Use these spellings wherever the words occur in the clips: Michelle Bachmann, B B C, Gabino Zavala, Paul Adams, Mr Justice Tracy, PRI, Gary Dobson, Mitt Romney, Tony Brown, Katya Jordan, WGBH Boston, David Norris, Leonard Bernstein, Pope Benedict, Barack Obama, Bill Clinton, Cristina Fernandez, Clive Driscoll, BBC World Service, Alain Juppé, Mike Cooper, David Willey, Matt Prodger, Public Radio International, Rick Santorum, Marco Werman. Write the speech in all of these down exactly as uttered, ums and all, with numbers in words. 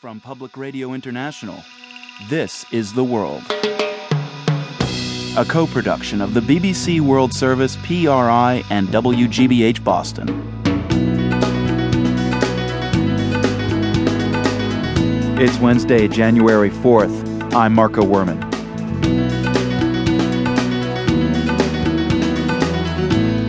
From Public Radio International, this is The World, a co-production of the B B C World Service, P R I, and W G B H Boston. It's Wednesday, January fourth. I'm Marco Werman.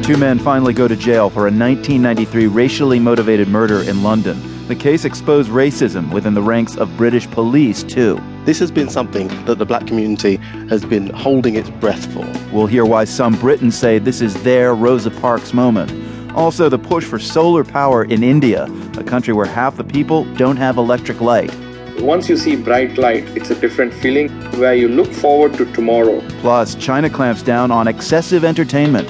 Two men finally go to jail for a nineteen ninety-three racially motivated murder in London. The case exposed racism within the ranks of British police, too. This has been something that the black community has been holding its breath for. We'll hear why some Britons say this is their Rosa Parks moment. Also, the push for solar power in India, a country where half the people don't have electric light. Once you see bright light, it's a different feeling where you look forward to tomorrow. Plus, China clamps down on excessive entertainment.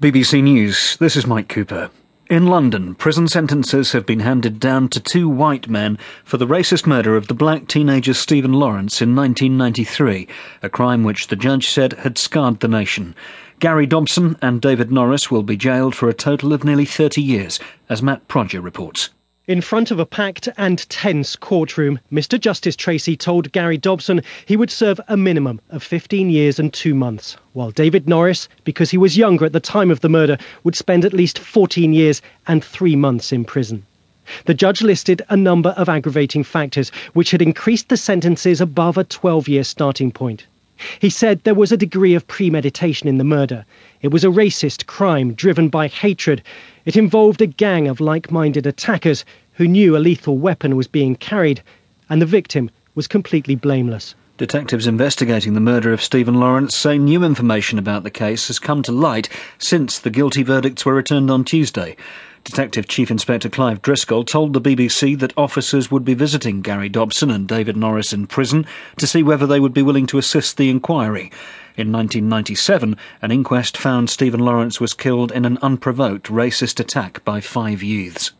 B B C News, this is Mike Cooper. In London, prison sentences have been handed down to two white men for the racist murder of the black teenager Stephen Lawrence in nineteen ninety-three, a crime which the judge said had scarred the nation. Gary Dobson and David Norris will be jailed for a total of nearly thirty years, as Matt Prodger reports. In front of a packed and tense courtroom, Mr Justice Tracy told Gary Dobson he would serve a minimum of fifteen years and two months, while David Norris, because he was younger at the time of the murder, would spend at least fourteen years and three months in prison. The judge listed a number of aggravating factors which had increased the sentences above a twelve-year starting point. He said there was a degree of premeditation in the murder. It was a racist crime driven by hatred. It involved a gang of like-minded attackers who knew a lethal weapon was being carried, and the victim was completely blameless. Detectives investigating the murder of Stephen Lawrence say new information about the case has come to light since the guilty verdicts were returned on Tuesday. Detective Chief Inspector Clive Driscoll told the B B C that officers would be visiting Gary Dobson and David Norris in prison to see whether they would be willing to assist the inquiry. In nineteen ninety-seven, an inquest found Stephen Lawrence was killed in an unprovoked racist attack by five youths.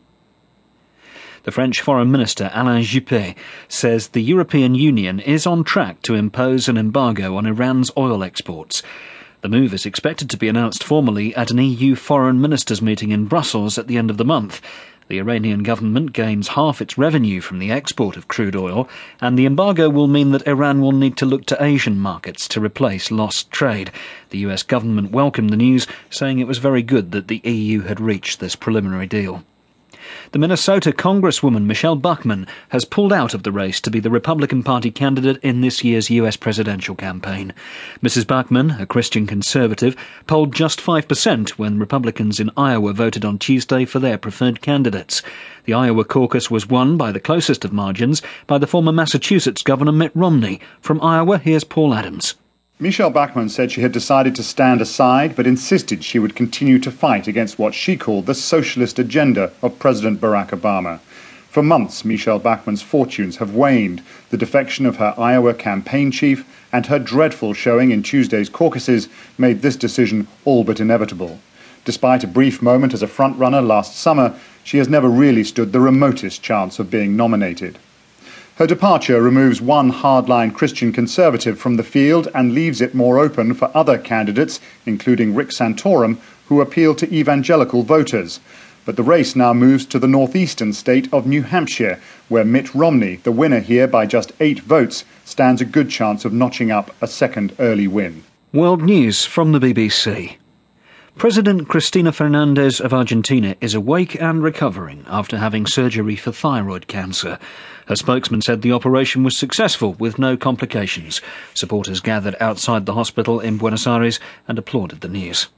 The French Foreign Minister, Alain Juppé, says the European Union is on track to impose an embargo on Iran's oil exports. The move is expected to be announced formally at an E U foreign ministers' meeting in Brussels at the end of the month. The Iranian government gains half its revenue from the export of crude oil, and the embargo will mean that Iran will need to look to Asian markets to replace lost trade. The U S government welcomed the news, saying it was very good that the E U had reached this preliminary deal. The Minnesota Congresswoman Michelle Bachmann has pulled out of the race to be the Republican Party candidate in this year's U S presidential campaign. Missus Bachmann, a Christian conservative, polled just five percent when Republicans in Iowa voted on Tuesday for their preferred candidates. The Iowa caucus was won by the closest of margins by the former Massachusetts Governor Mitt Romney. From Iowa, here's Paul Adams. Michelle Bachmann said she had decided to stand aside but insisted she would continue to fight against what she called the socialist agenda of President Barack Obama. For months, Michelle Bachmann's fortunes have waned, the defection of her Iowa campaign chief and her dreadful showing in Tuesday's caucuses made this decision all but inevitable. Despite a brief moment as a frontrunner last summer, she has never really stood the remotest chance of being nominated. Her departure removes one hardline Christian conservative from the field and leaves it more open for other candidates, including Rick Santorum, who appeal to evangelical voters. But the race now moves to the northeastern state of New Hampshire, where Mitt Romney, the winner here by just eight votes, stands a good chance of notching up a second early win. World News from the B B C. President Cristina Fernandez of Argentina is awake and recovering after having surgery for thyroid cancer. Her spokesman said the operation was successful with no complications. Supporters gathered outside the hospital in Buenos Aires and applauded the news.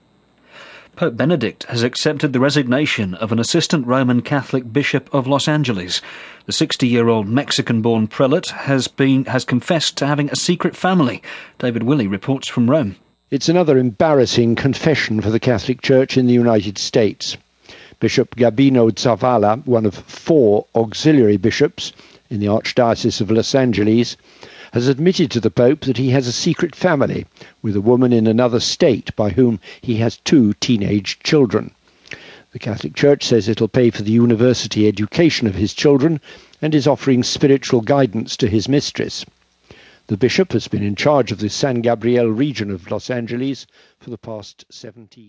Pope Benedict has accepted the resignation of an assistant Roman Catholic bishop of Los Angeles. The sixty-year-old Mexican-born prelate has been has confessed to having a secret family. David Willey reports from Rome. It's another embarrassing confession for the Catholic Church in the United States. Bishop Gabino Zavala, one of four auxiliary bishops in the Archdiocese of Los Angeles, has admitted to the Pope that he has a secret family with a woman in another state by whom he has two teenage children. The Catholic Church says it'll pay for the university education of his children and is offering spiritual guidance to his mistress. The bishop has been in charge of the San Gabriel region of Los Angeles for the past seventeen years.